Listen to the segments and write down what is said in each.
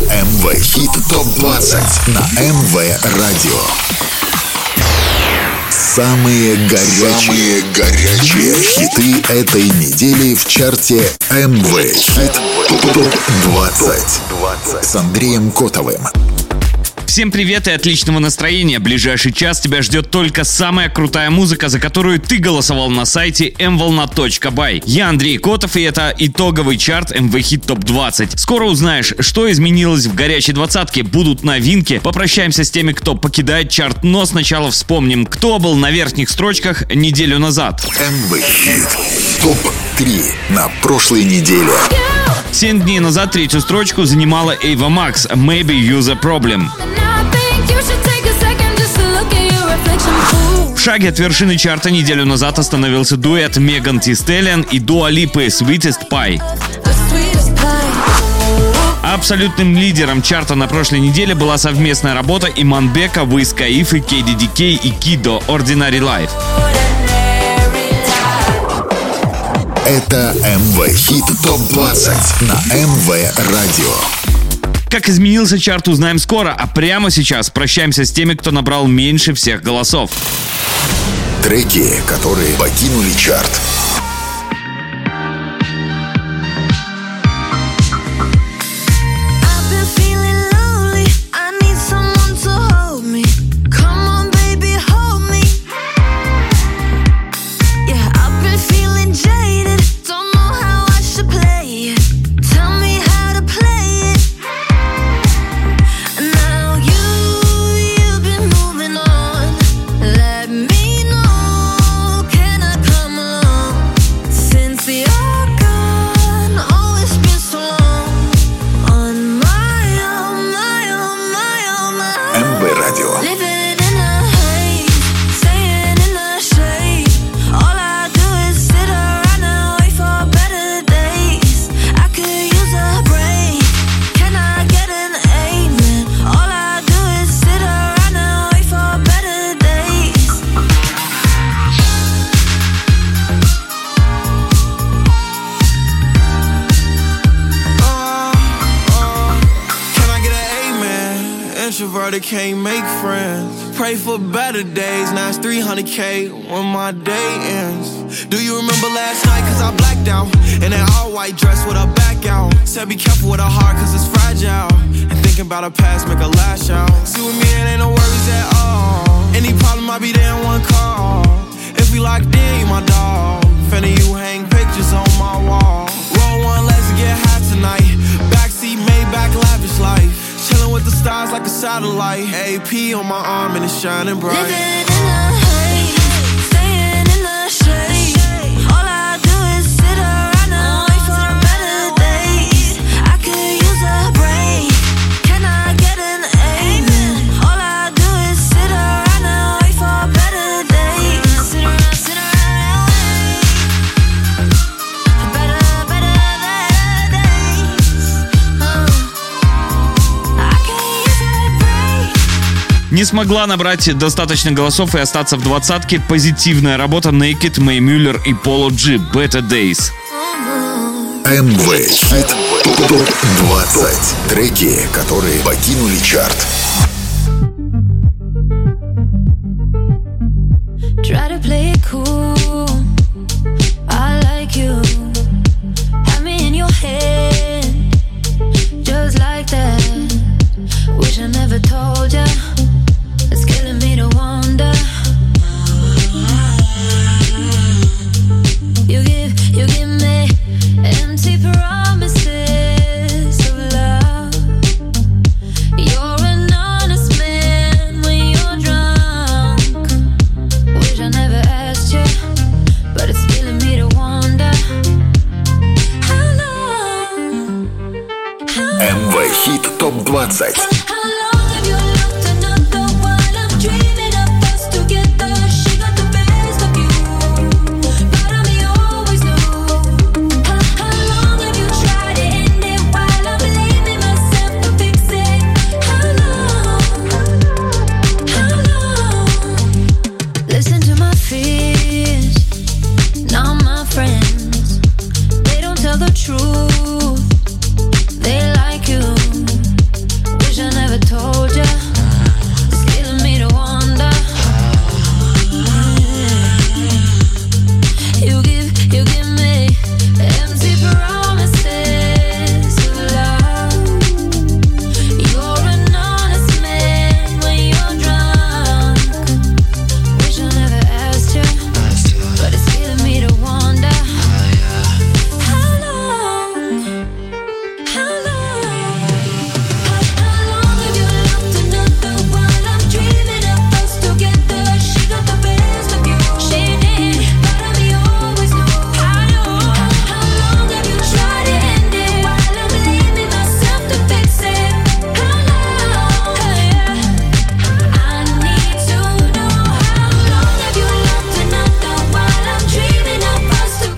МВ Хит ТОП-20 на МВ Радио. Самые горячие хиты этой недели в чарте МВ Хит ТОП-20 с Андреем Котовым. Всем привет и отличного настроения. Ближайший час тебя ждет только самая крутая музыка, за которую ты голосовал на сайте mvolna.by. Я Андрей Котов, и это итоговый чарт МВ Хит Топ 20. Скоро узнаешь, что изменилось в горячей двадцатке, будут новинки, попрощаемся с теми, кто покидает чарт, но сначала вспомним, кто был на верхних строчках неделю назад. МВ Хит Топ 3 на прошлой неделе. 7 дней назад третью строчку занимала Ava Max «Maybe You're the Problem». В шаге от вершины чарта неделю назад остановился дуэт Megan Thee Stallion и Dua Lipa «Sweetest Pie». Абсолютным лидером чарта на прошлой неделе была совместная работа Иманбека, Wiz Khalifa, KDDK и Kiddo «Ordinary Life». Это МВ Хит ТОП-20 на МВ Радио. Как изменился чарт, узнаем скоро, а прямо сейчас прощаемся с теми, кто набрал меньше всех голосов. Треки, которые покинули чарт. Can't make friends. Pray for better days. Now it's 300K when my day ends. Do you remember last night? Cause I blacked out in an all-white dress with a back out. Said be careful with a heart cause it's fragile. And thinking about a past make a lash out. See with me it ain't no worries at all. Any problem I be there in one call. If we locked in, you my dog. Finna you hang pictures on my wall. Roll one, let's get hot tonight. Backseat Maybach, lavish life. Chillin' with the stars like a satellite. AP on my arm and it's shining bright. Living in the hate, staying in the shade. All I do is sit around and wait for better days. I could use a break. Can I get an amen? All I do is sit around and wait for better days. Sit around and wait for better days. Не смогла набрать достаточно голосов и остаться в двадцатке позитивная работа Naked, May Mueller и Polo G «Better Days». МВ Хит ТОП-20. Треки, которые покинули чарт. Truth, they like you.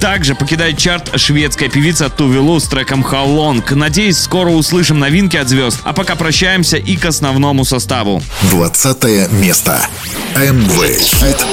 Также покидает чарт шведская певица Тувелу с треком How Long. Надеюсь, скоро услышим новинки от звезд. А пока прощаемся и к основному составу. 20 место. МВ Хит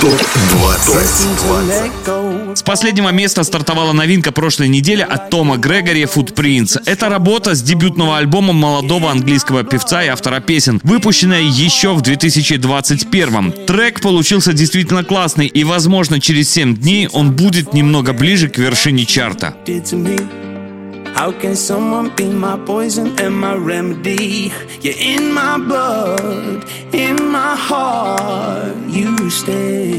ТОП-20. С последнего места стартовала новинка прошлой недели от Тома Грегори «Footprints». Это работа с дебютного альбома молодого английского певца и автора песен, выпущенная еще в 2021. Трек получился действительно классный, и, возможно, через 7 дней он будет немного ближе к вершине чарта. How can someone be my poison and my remedy? You're in my blood, in my heart, you stay.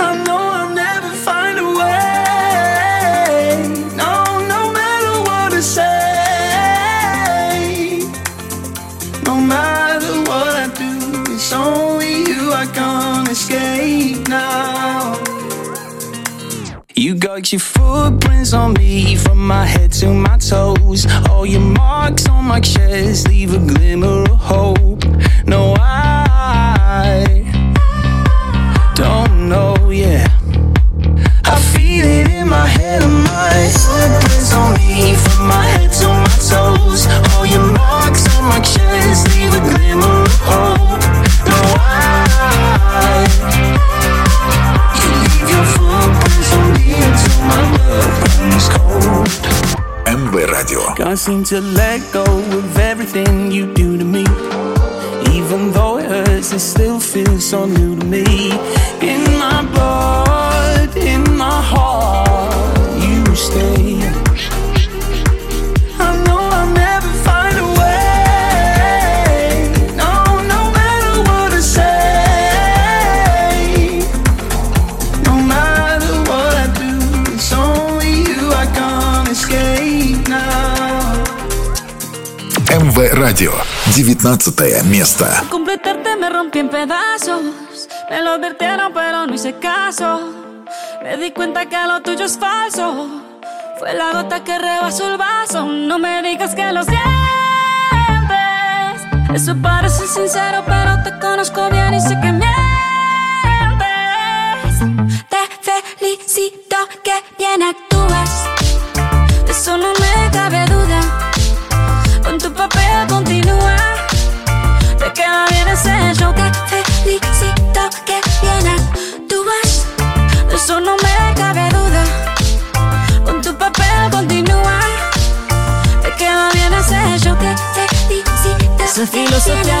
I know I'll never find a way, no, no matter what I say. No matter what I do, it's only you I can't escape now. You got your footprints on me, from my head to my toes. All your marks on my chest leave a glimmer of hope. No, I don't know, yeah. I feel it in my head and my footprints on me, from my head to my toes. All your marks on my chest leave a glimmer of hope. No, you leave your footprints on me until my blood runs cold. MV Radio. Can't seem to let go of everything you do to me. Even though it hurts, it still feels so new to me. In my blood, in my heart, you stay. I know I'll never find a way, no, no matter what I say. No matter what I do, it's only you I can't escape now. МВ Радио, 19 место. Me lo advirtieron pero no hice caso. Me di cuenta que lo tuyo es falso. Fue la gota que rebasó el vaso. No me digas que lo sientes. Eso parece sincero pero te conozco bien y sé que mientes. Te felicito que bien actúas. De eso no me cabe duda. Con tu papel continúa. Te queda bien ese show que felicito. Que bien actúas, de eso no me cabe duda. Con tu papel continúa. Te queda bien ese show que felicita. Esa filosofía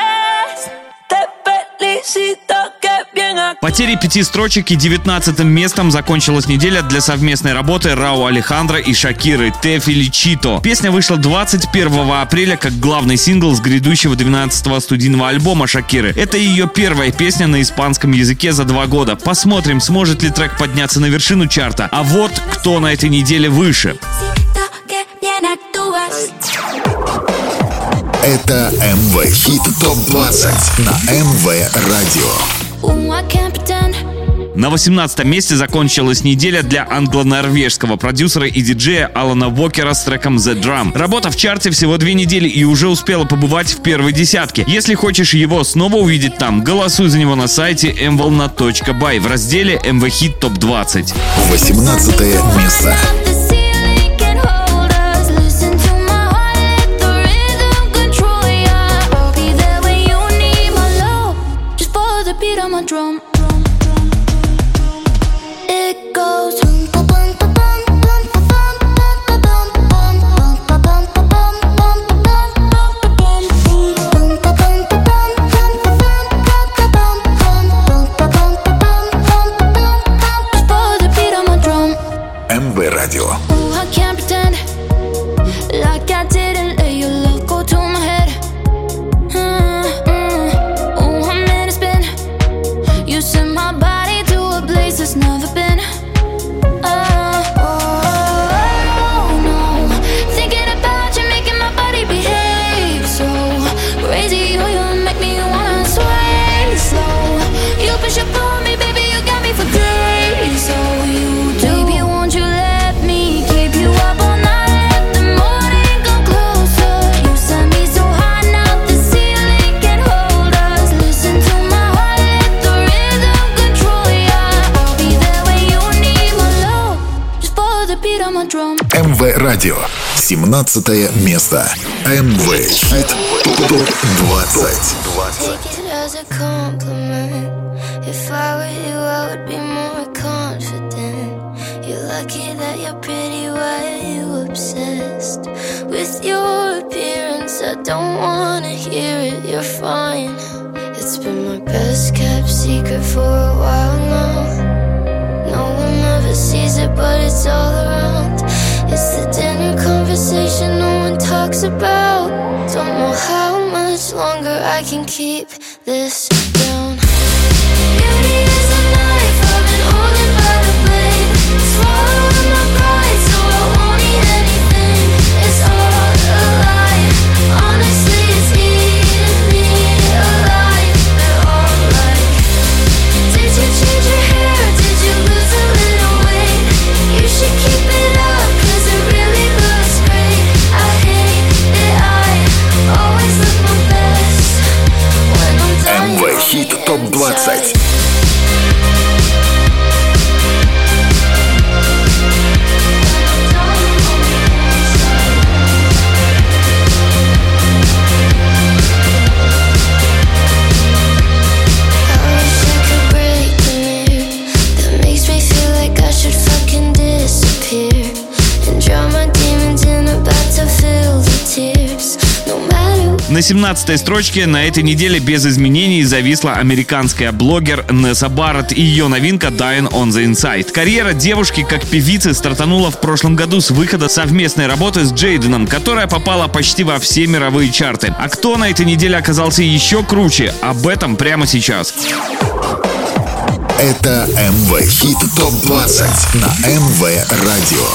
Te felicito que bien. Потерей 5 строчек и 19-м местом закончилась неделя для совместной работы Рау Алехандро и Шакиры «Те Феличито». Песня вышла 21 апреля как главный сингл с грядущего 12-го студийного альбома Шакиры. Это ее первая песня на испанском языке за 2 года. Посмотрим, сможет ли трек подняться на вершину чарта. А вот кто на этой неделе выше. Это МВ Хит ТОП-20 на МВ Радио. На 18 месте закончилась неделя для англо-норвежского продюсера и диджея Алана Уокера с треком The Drum. Работа в чарте всего 2 недели и уже успела побывать в первой десятке. Если хочешь его снова увидеть там, голосуй за него на сайте mvolna.by в разделе MV Hit Top 20. 18 место. МВ Радио. радио. 17 место. МВ Хит ТОП-20. It's been my best kept secret for a while now. No one ever sees it, but it's all around. It's the dinner conversation no one talks about. Don't know how much longer I can keep this down. Beauty is a knife, I've been holding by the blade. Swallowing my pride, so I won't need anything. It's all a lie, honestly it's eating me alive. Did you change your hair? Did you lose a little weight? You should keep it up, cause it really looks great. I hate that I always look my best when I'm dying. МВ Хит ТОП-20. На 17-й строчке на этой неделе без изменений зависла американская блогер Несса Барретт и ее новинка «Dying on the Inside». Карьера девушки как певицы стартанула в прошлом году с выхода совместной работы с Джейденом, которая попала почти во все мировые чарты. А кто на этой неделе оказался еще круче? Об этом прямо сейчас. Это МВ Хит ТОП-20 на МВ Радио.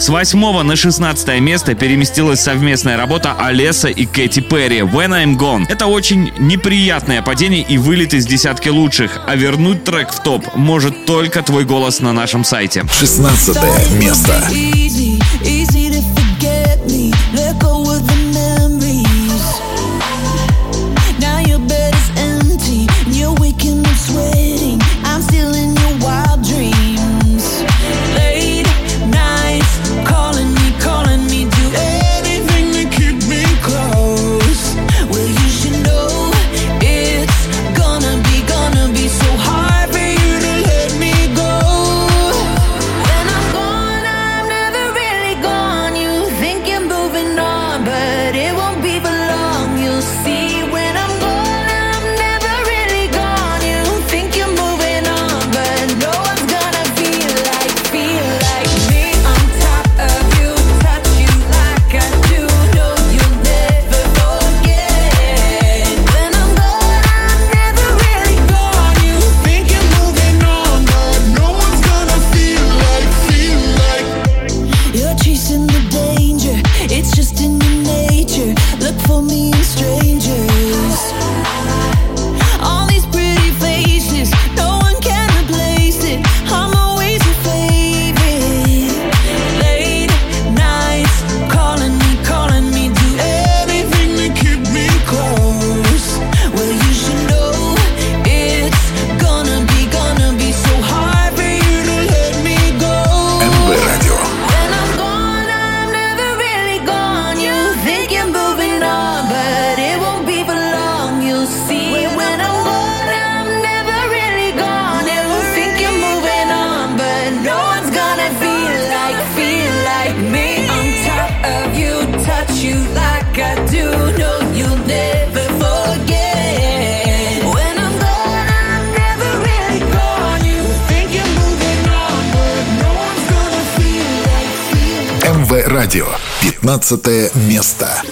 С 8 на 16 место переместилась совместная работа Alesso и Кэти Перри «When I'm Gone». Это очень неприятное падение и вылет из десятки лучших, а вернуть трек в топ может только твой голос на нашем сайте. 16 место. Радио. 15 место.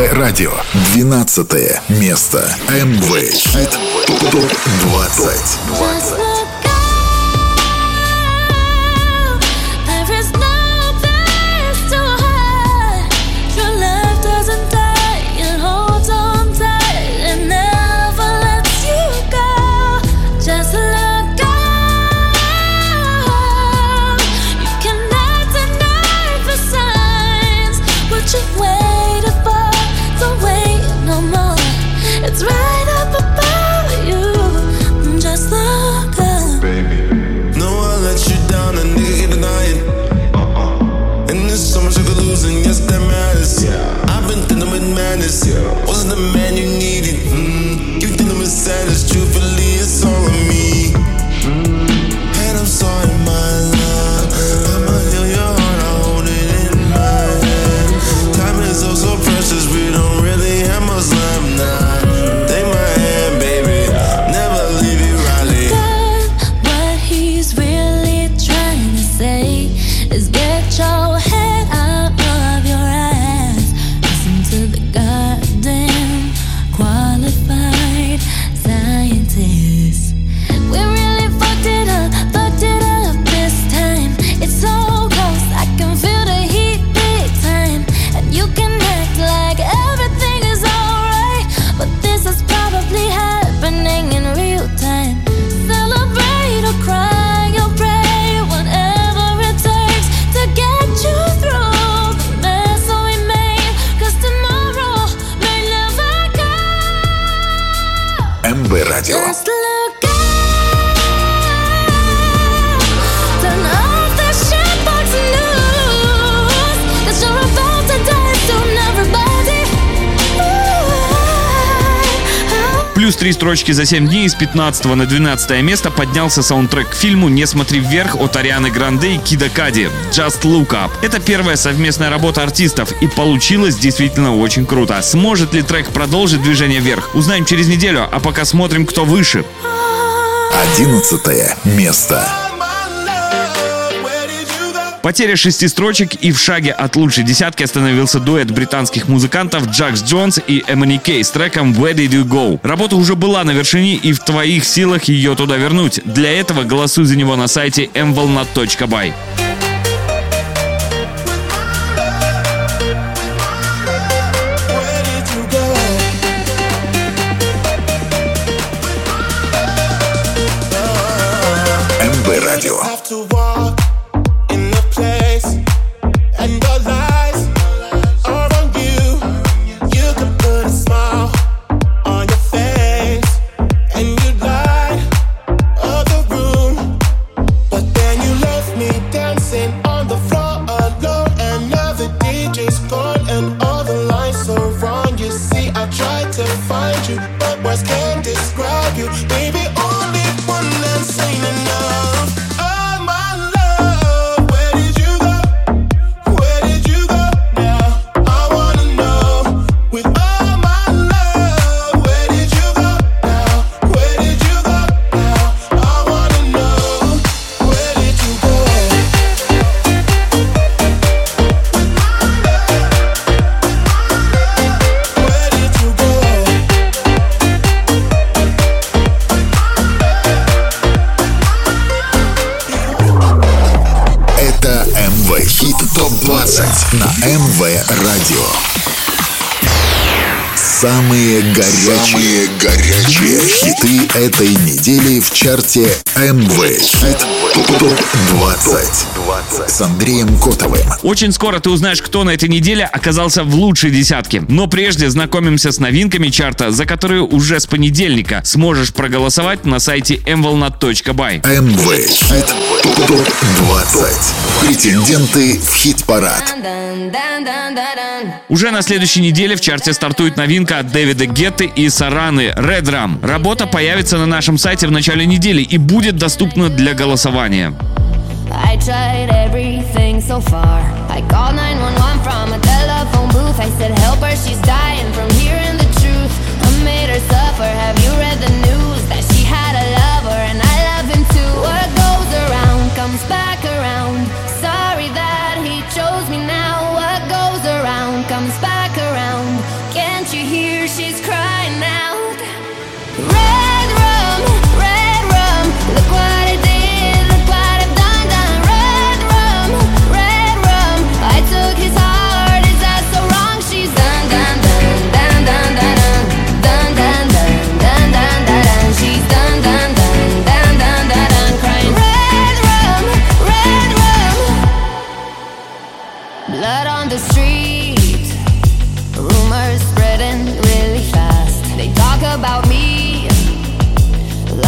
Русское радио. 12 место. МВ Хит. ТОП-20. Wasn't the man you needed, You think I'm sad, it's truthfully, it's all on me, And I'm sorry, my love, I'ma heal your heart, I hold it in my hand. Time is oh so precious, we don't really have much love now. Take my hand, baby, never leave you, Riley. But what he's really trying to say is get your head out of your ass. Listen to the God scientists. We really fucked it up this time. It's so close, I can feel the heat big time. And you can act like everything is alright, but this is probably happening in real time. Celebrate or cry or pray, whatever it takes to get you through the mess that we made, 'cause tomorrow may never come. МВ Радио. Плюс 3 строчки за 7 дней, с 15 на 12 место поднялся саундтрек к фильму «Не смотри вверх» от Арианы Гранде и Кида Кади «Just Look Up». Это первая совместная работа артистов, и получилось действительно очень круто. Сможет ли трек продолжить движение вверх, узнаем через неделю, а пока смотрим, кто выше. 11 место. Потеря 6 строчек, и в шаге от лучшей десятки остановился дуэт британских музыкантов Джакс Джонс и Эммони Кей с треком «Where Did You Go?». Работа уже была на вершине, и в твоих силах ее туда вернуть. Для этого голосуй за него на сайте mvolna.by. МВ Радио. Хит ТОП-20 на МВ Радио. Самые горячие хиты этой недели в чарте МВ Хит ТОП-20 с Андреем Котовым. Очень скоро ты узнаешь, кто на этой неделе оказался в лучшей десятке. Но прежде знакомимся с новинками чарта, за которые уже с понедельника сможешь проголосовать на сайте mvolna.by. МВ Хит ТОП-20. Претенденты в хит-парад. Уже на следующей неделе в чарте стартует новинка от Дэвида Гетты и Сараны «Red Drum». Работа появится на нашем сайте в начале недели и будет доступна для голосования. Sorry that he chose me now. What goes around comes back around. Blood on the street, rumors spreading really fast. They talk about me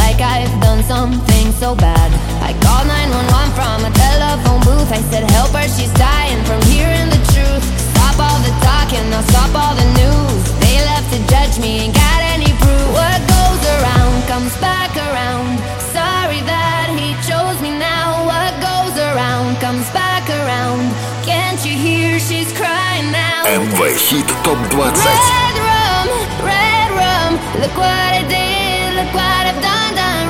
like I've done something so bad. I called 911 from a telephone booth. I said help her, she's dying from hearing the truth. Stop all the talking, I'll stop all the news. They left to judge me, ain't got any proof. What goes around comes back around. Sorry that he chose me now. What goes around comes back around. Can't you hear she's crying now? МВ Хит ТОП 20. Red room, look what I did, look what I've done, done.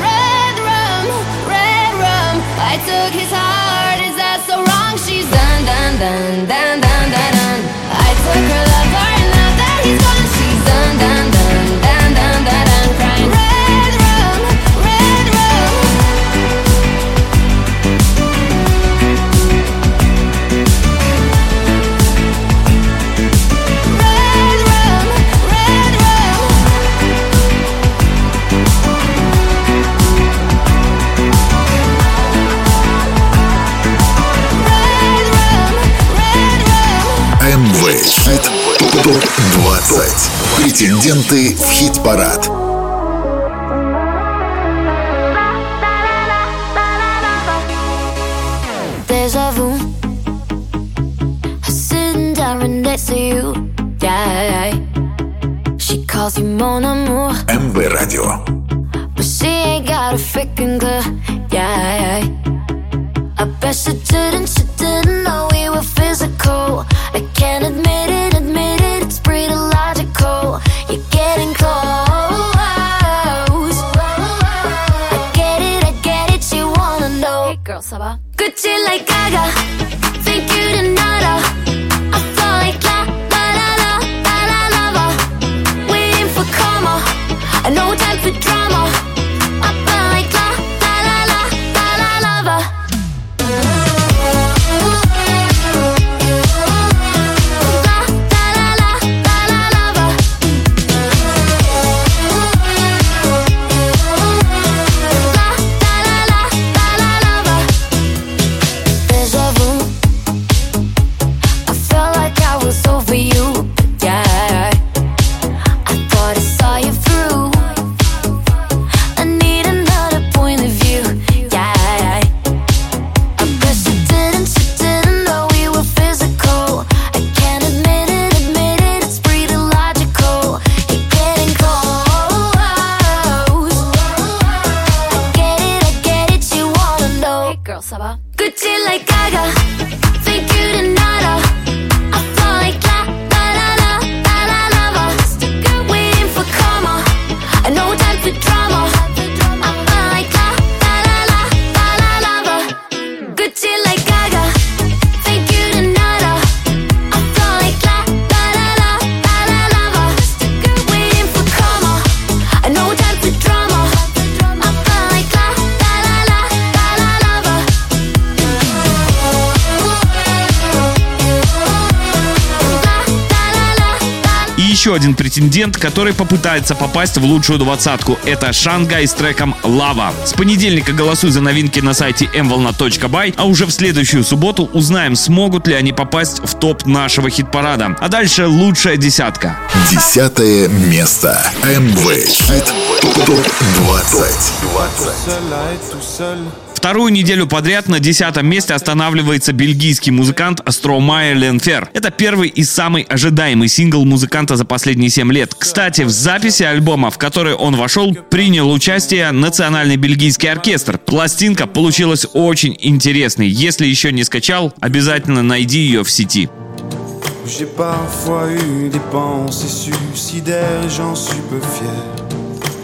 Red room, I took his heart, is that so wrong? She's done, done, done, done, done, done, done. I took her lover and now that he's gone, she's done, done, done, done, done, done, done, crying. Red room. МВ Хит ТОП-20. Претенденты в хит-парад. Дежаву. Sitting down next to you. Yeah. She calls you mon amour. МВ Радио. But she ain't got a freaking clue. Yeah. I bet she didn't know we were physical. I can't admit it, it's pretty logical. You're getting close. I get it, you wanna know. Hey girl, ça va? Gucci like Gaga, think you didn't know. Еще один претендент, который попытается попасть в лучшую двадцатку. Это Шангай с треком «Лава». С понедельника голосуй за новинки на сайте mvolna.by, а уже в следующую субботу узнаем, смогут ли они попасть в топ нашего хит-парада. А дальше лучшая десятка. 10 место. МВ Хит ТОП-20. Вторую неделю подряд на 10 месте останавливается бельгийский музыкант Stromae L'Enfer. Это первый и самый ожидаемый сингл музыканта за последние 7 лет. Кстати, в записи альбома, в который он вошел, принял участие Национальный бельгийский оркестр. Пластинка получилась очень интересной. Если еще не скачал, обязательно найди ее в сети.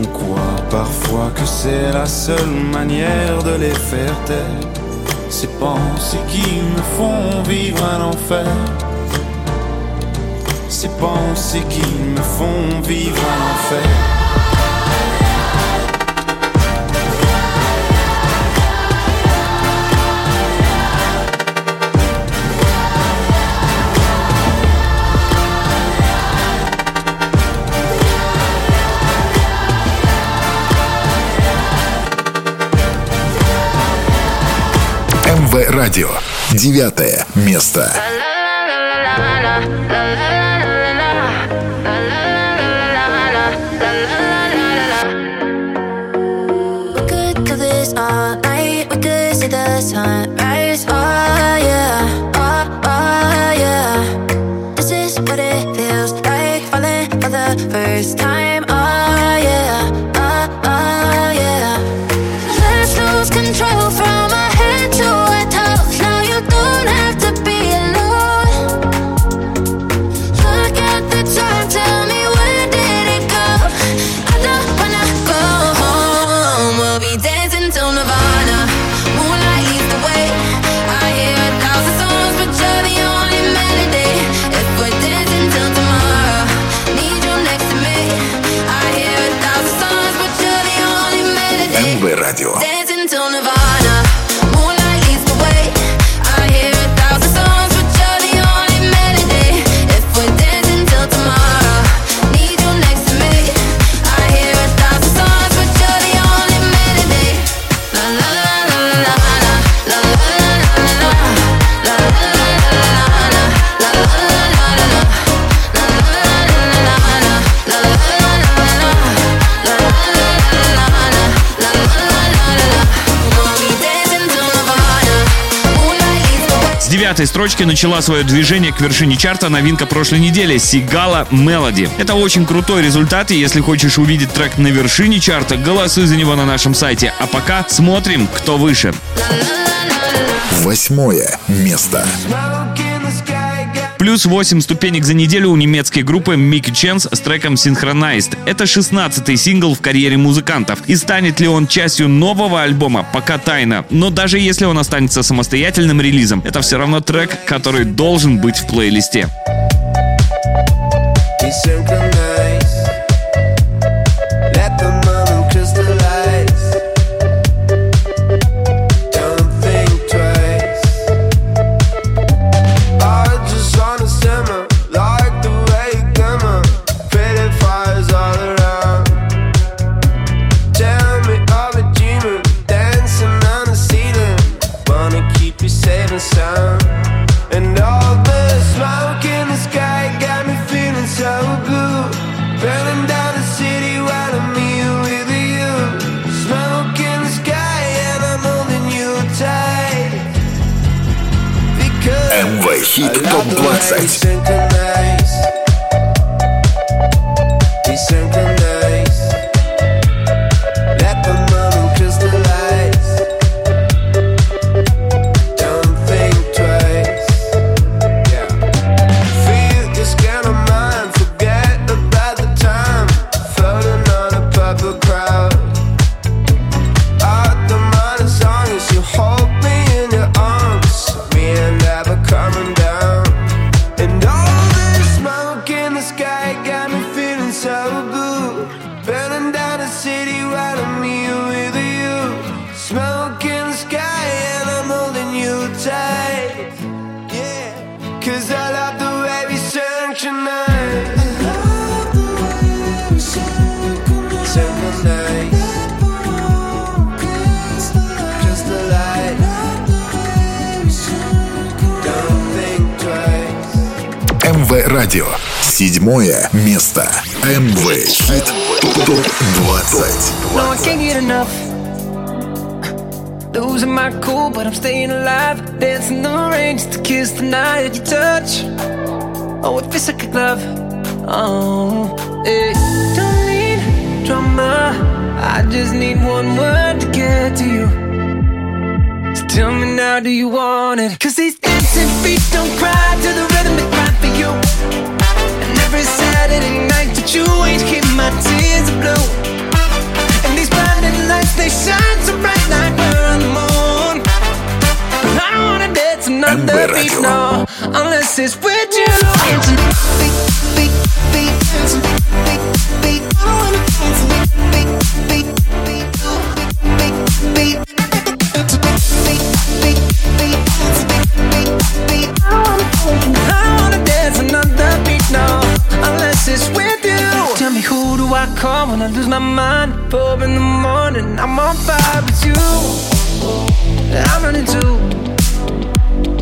On croit parfois que c'est la seule manière de les faire taire. Ces pensées qui me font vivre un enfer. Ces pensées qui me font vivre un enfer. Радио. 9 место. В этой строчке начала свое движение к вершине чарта новинка прошлой недели Sigala Melody. Это очень крутой результат, и если хочешь увидеть трек на вершине чарта, голосуй за него на нашем сайте. А пока смотрим, кто выше. 8 место. Плюс 8 ступенек за неделю у немецкой группы Mickey Chance с треком Synchronized. Это 16-й сингл в карьере музыкантов. И станет ли он частью нового альбома, пока тайна. Но даже если он останется самостоятельным релизом, это все равно трек, который должен быть в плейлисте. Хит Топ 20. Радио. 7 место. МВ Хит Топ 20. No, I can't get enough. Losing my cool, but I'm staying alive. Dancing the rain just to kiss the night you touch. Oh, it feels like a glove. Oh, it don't need drama. Tell me now, do you want it? Cause these dancing feet don't cry to the rhythm that cry for you. And every Saturday night that you ain't keep my tears are blue. And these blinding lights, they shine so bright like we're on the moon. But I don't wanna dance another beat, no, unless it's with you. Dancing feet, feet, feet, dancing feet, feet, feet. I don't wanna dance feet, feet, feet, feet, feet, feet, feet. Tell me who do I call when I lose my mind? 4 a.m, I'm on fire with you. I'm running too.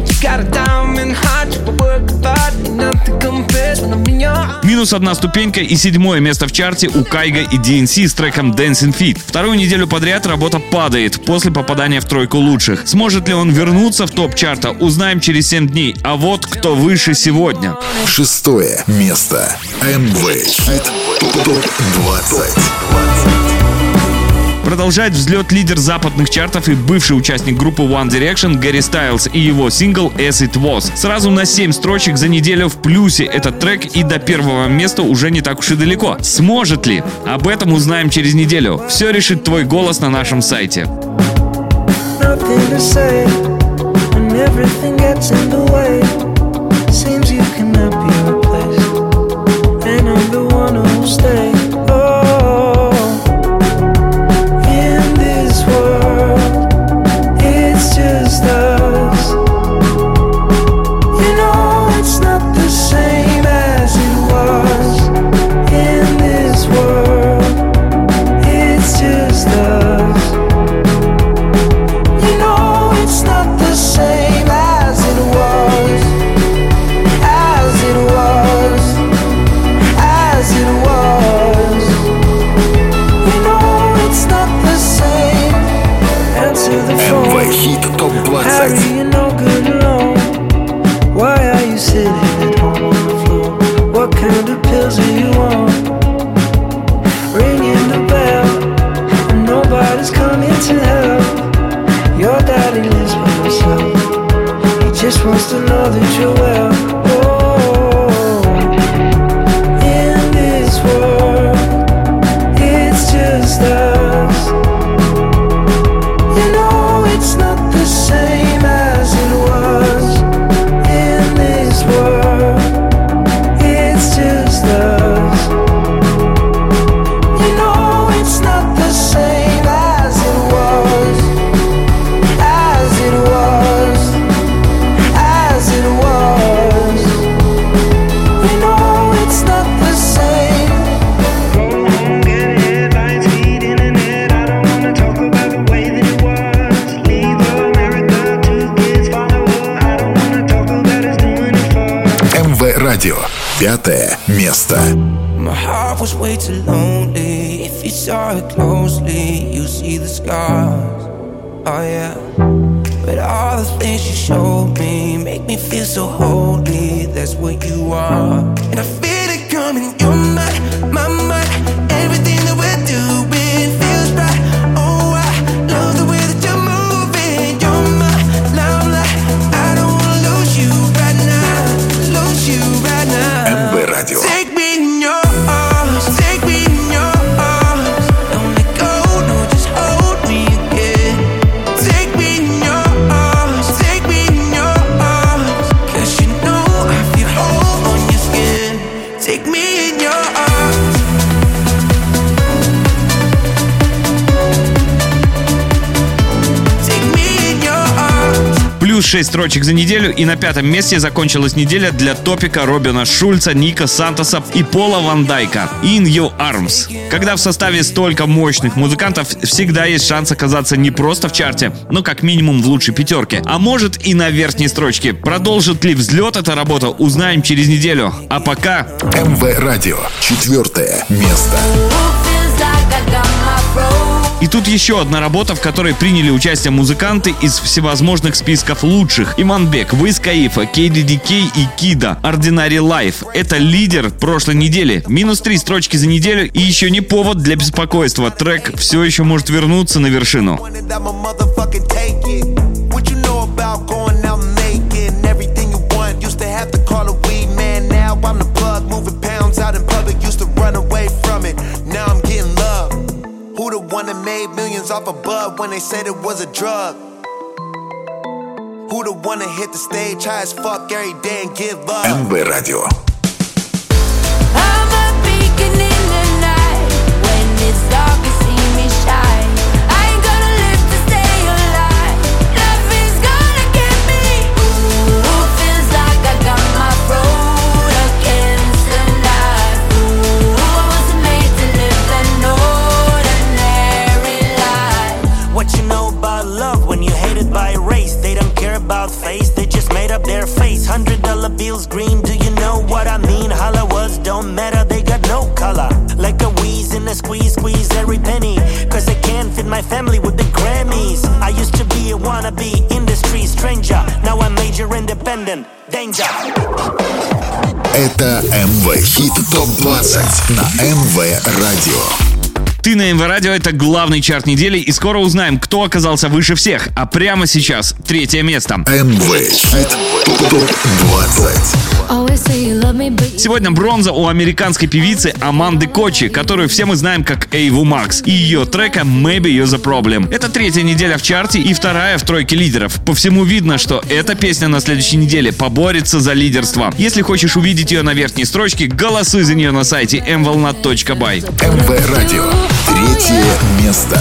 You got a diamond heart, you work hard, nothing compares when I'm in your arms. Минус одна ступенька и 7 место в чарте у Кайга и DNCE с треком Dancing Feet. Вторую неделю подряд работа падает после попадания в тройку лучших. Сможет ли он вернуться в топ чарта, узнаем через 7 дней. А вот кто выше сегодня. 6 место. МВ Хит. ТОП-20. Продолжает взлет лидер западных чартов и бывший участник группы One Direction Гарри Стайлз и его сингл As It Was. Сразу на 7 строчек за неделю в плюсе этот трек и до 1 места уже не так уж и далеко. Сможет ли? Об этом узнаем через неделю. Все решит твой голос на нашем сайте. Радио. 5 место. My heart was way too lonely. If you saw it closely, you see the scars. Oh yeah. But all the things you showed me make me feel so holy. That's what you are. And I feel it coming. You're my mind. Everything that we're doing feels right. Oh, I love the way that you're moving. You're my limelight. I don't wanna lose you right now. Lose you right now. МВ Радио. Take me in your arms, don't let go, no, just hold me again. Take me in your arms, take me in your arms, 'cause you know I feel whole on your skin. Take me in your arms. Take me in your arms. Плюс 6 строчек за неделю, и на 5 месте закончилась неделя для топика Робина Шульца, Ника Сантоса и Пола Ван Дайка. In Your Arms. Когда в составе столько мощных музыкантов, всегда есть шанс оказаться не просто в чарте, но как минимум в лучшей 5, а может и на верхней строчке. Продолжит ли взлет эта работа, узнаем через неделю. А пока... МВ Радио. 4 место. И тут еще одна работа, в которой приняли участие музыканты из всевозможных списков лучших. Иманбек, Wiz Khalifa, KDDK и Kiddo. Ordinary Life. Это лидер прошлой недели. Минус 3 строчки за неделю и еще не повод для беспокойства. Трек все еще может вернуться на вершину. about going out and making everything you want. Used to have to call a weed man, now I'm the plug, moving pounds out in public. Used to run away from it, now I'm getting love. Who the one that made millions off a bud when they said it was a drug? Who the one that hit the stage high as fuck every day and give up? МВ Радио. $100 bills green, do you know what I mean? Holla words don't matter, they got no color. Like a wheeze in a squeeze, squeeze every penny. Cause I can't fit my family with the Grammys. I used to be a wannabe industry stranger. Now I'm major independent, danger. Это МВ Хит ТОП-20 на МВ Радио. Ты на МВ Радио, это главный чарт недели, и скоро узнаем, кто оказался выше всех. А прямо сейчас третье место. МВ Хит ТОП-20. Сегодня бронза у американской певицы Аманды Кочи, которую все мы знаем как Ava Max, и ее трека Maybe You're the Problem. Это третья неделя в чарте и вторая в тройке лидеров. По всему видно, что эта песня на следующей неделе поборется за лидерство. Если хочешь увидеть ее на верхней строчке, голосуй за нее на сайте mvolna.by. МВ Радио. Третье место.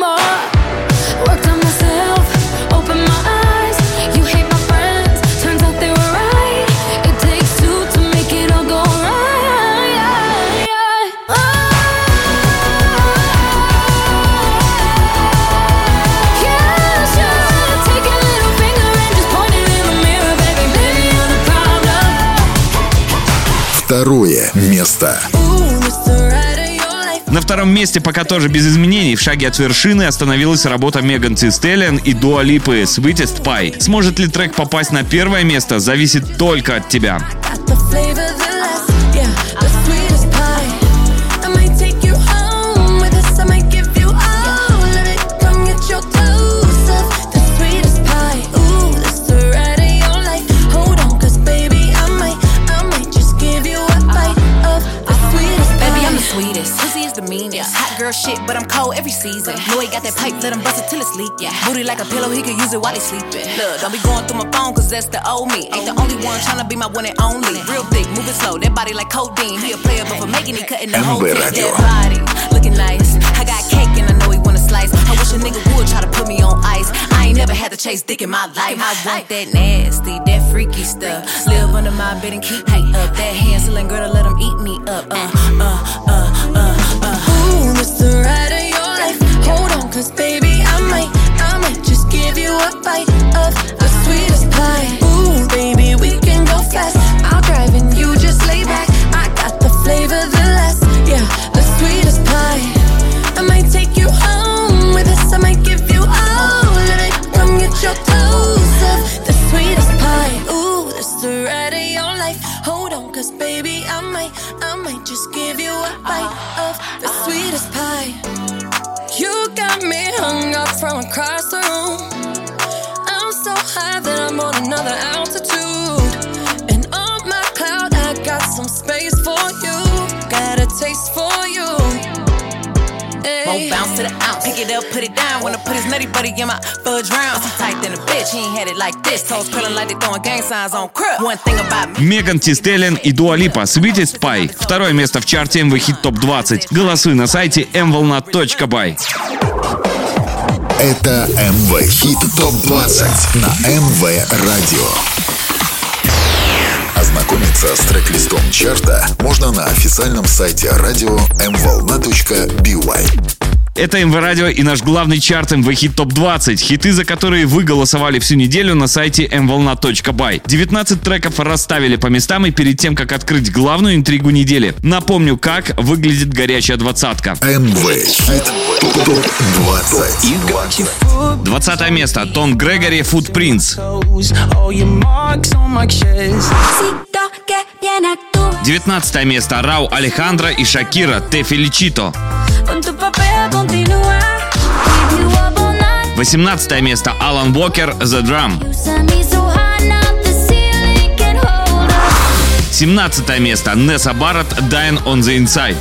more. Worked on myself, opened my eyes. You hate my friends, turns out they were right. It takes two to make it all go right. Oh, yeah, sure. Take a little finger and just point it in the mirror, baby. Maybe you're the problem. Второе место. На втором месте пока тоже без изменений. В шаге от вершины остановилась работа Megan Thee Stallion и Dua Lipa Sweetest Pie. Сможет ли трек попасть на первое место, зависит только от тебя. Shit, but I'm cold every season. No, he got that pipe, let him bust it till it's leak. Yeah. Booty like a pillow, he could use it while he's sleeping. Look, don't be going through my phone, cause that's the old me. Ain't the only one tryna be my one and only. Real thick, moving slow, that body like codeine. He a player, but for making, he cutting the whole thing. That body, looking nice. I got cake and I know he wanna slice. I wish a nigga would try to put me on ice. I ain't never had to chase dick in my life. I want that nasty, that freaky stuff. Live under my bed and keep height up. That Hansel and Gretel, let him eat me up. The ride of your life. Hold on, cause baby, I might just give you a bite of the sweetest pie. Ooh, baby, we can go fast. I'll drive and you just lay back. I got the flavor, the last, yeah, the sweetest pie. I might take you home with us. I might give you all of it. Come get your dose of the sweetest pie. Ooh, that's the ride of your life. Hold on, cause baby, I might just give you a bite of the sweetest pie. You got me hung up from across the room. I'm so high that I'm on another altitude. And on my cloud, I got some space for you. Got a taste for you. Hey. Don't bounce to the ounce. Pick it up, put it down. Wanna put his nutty buddy in my fudge round. I'm tight than a bitch. He ain't had it like this. Toes curling like they throwing gang signs on crib. One thing about me. Megan Thee Stallion и Dua Lipa. Sweetest Pie. Второе место в чарте МВ Хит Топ 20. Голосуй на сайте mvolna.by. Это МВ Хит Топ 20 на МВ Радио. Ознакомиться с трек-листом чарта можно на официальном сайте радио mvolna.by. Это МВ Радио и наш главный чарт МВ Хит Топ 20, хиты, за которые вы голосовали всю неделю на сайте mvolna.by. 19 треков расставили по местам и перед тем, как открыть главную интригу недели. Напомню, как выглядит горячая двадцатка. МВ Хит Топ 20. 20 место. Том Грегори, Footprints. 19 место. Рау Алехандро и Шакира, Те Феличито. 18 место. Alan Walker, The Drum. 17 место. Nessa Barrett, Dying on the Inside.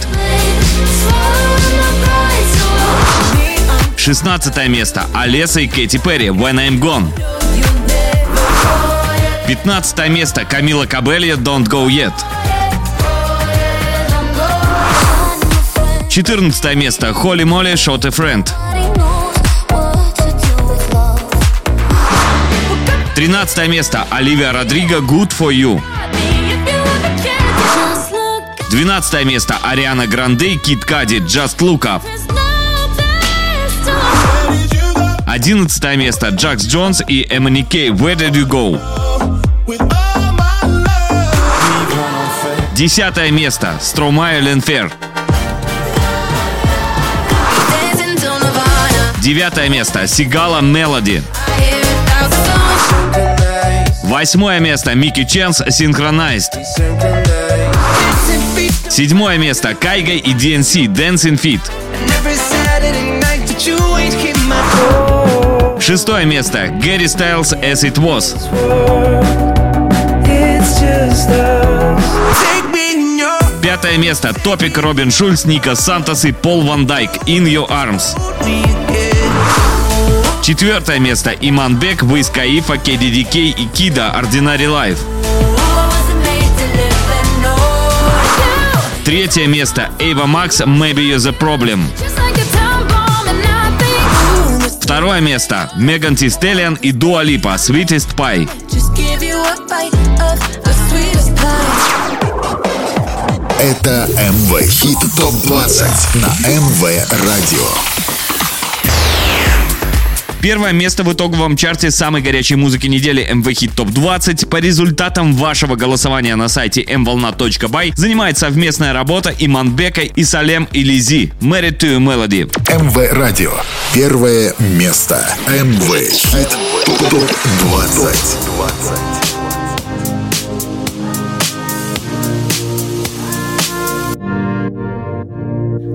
16 место. Alesso и Katy Perry, When I'm Gone. 15 место. Camila Cabello, Don't Go Yet. 14 место. Holly Molly, Shot a Friend. 13 место. Оливия Родриго, Good for You. 12 место. Ариана Гранде, Kid Cudi, Just Look Up. 11 место. Jax Jones и Emmoni K, Where Did You Go. 10 место. Stromae, L'Enfer. 9 место. Sigala, Melody. 8 место. Mickey Chance, Synchronized. 7 место. Кайга и DNCE, Dancing Feet. 6 место. Harry Styles, As It Was. 5 место. Топик, Робин Шульц, Нико Сантос и Пол ван Дайк, In Your Arms. 4 место. Иманбек, Wiz Khalifa, KDDK и Kiddo, Ordinary Life. 3 место. Ava Max, Maybe You're the Problem. 2 место. Megan Thee Stallion и Dua Lipa, Sweetest Pie. Это МВ Хит Топ 20 на МВ Радио. Первое место в итоговом чарте самой горячей музыки недели МВ Хит Топ 20 по результатам вашего голосования на сайте mvolna.by занимает совместная работа Иманбека и Салем Иллизи, Married to Melody. МВ Радио. Первое место. МВ Хит Топ 20.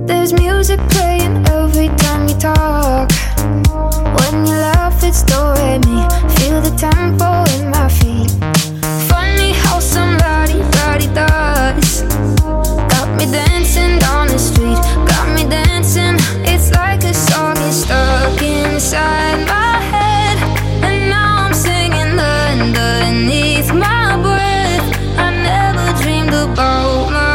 There's music playing every time we talk. When you laugh, it's throwing me. Feel the tempo in my feet. Funny how somebody body does. Got me dancing down the street. Got me dancing. It's like a song is stuck inside my head. And now I'm singing underneath my breath. I never dreamed about my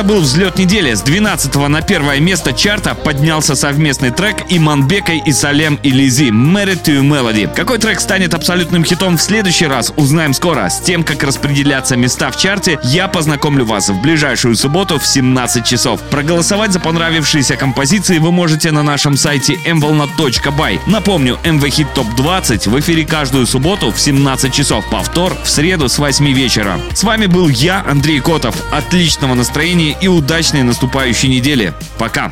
Это был взлет недели. С 12 на первое место чарта поднялся совместный трек Иманбека и Салем Илизи «Married to Melody». Какой трек станет абсолютным хитом в следующий раз, узнаем скоро. С тем, как распределятся места в чарте, я познакомлю вас в ближайшую субботу в 17 часов. Проголосовать за понравившиеся композиции вы можете на нашем сайте mvolna.by. Напомню, МВ Хит Топ 20 в эфире каждую субботу в 17 часов. Повтор в среду с 8 вечера. С вами был я, Андрей Котов. Отличного настроения и удачной наступающей недели. Пока.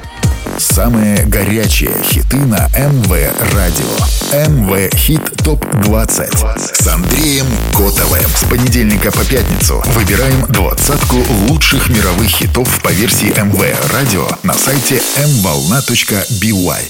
Самые горячие хиты на МВ Радио. МВ Хит Топ 20 с Андреем Котовым. С понедельника по пятницу выбираем 20-ку лучших мировых хитов по версии МВ Радио на сайте mvolna.by.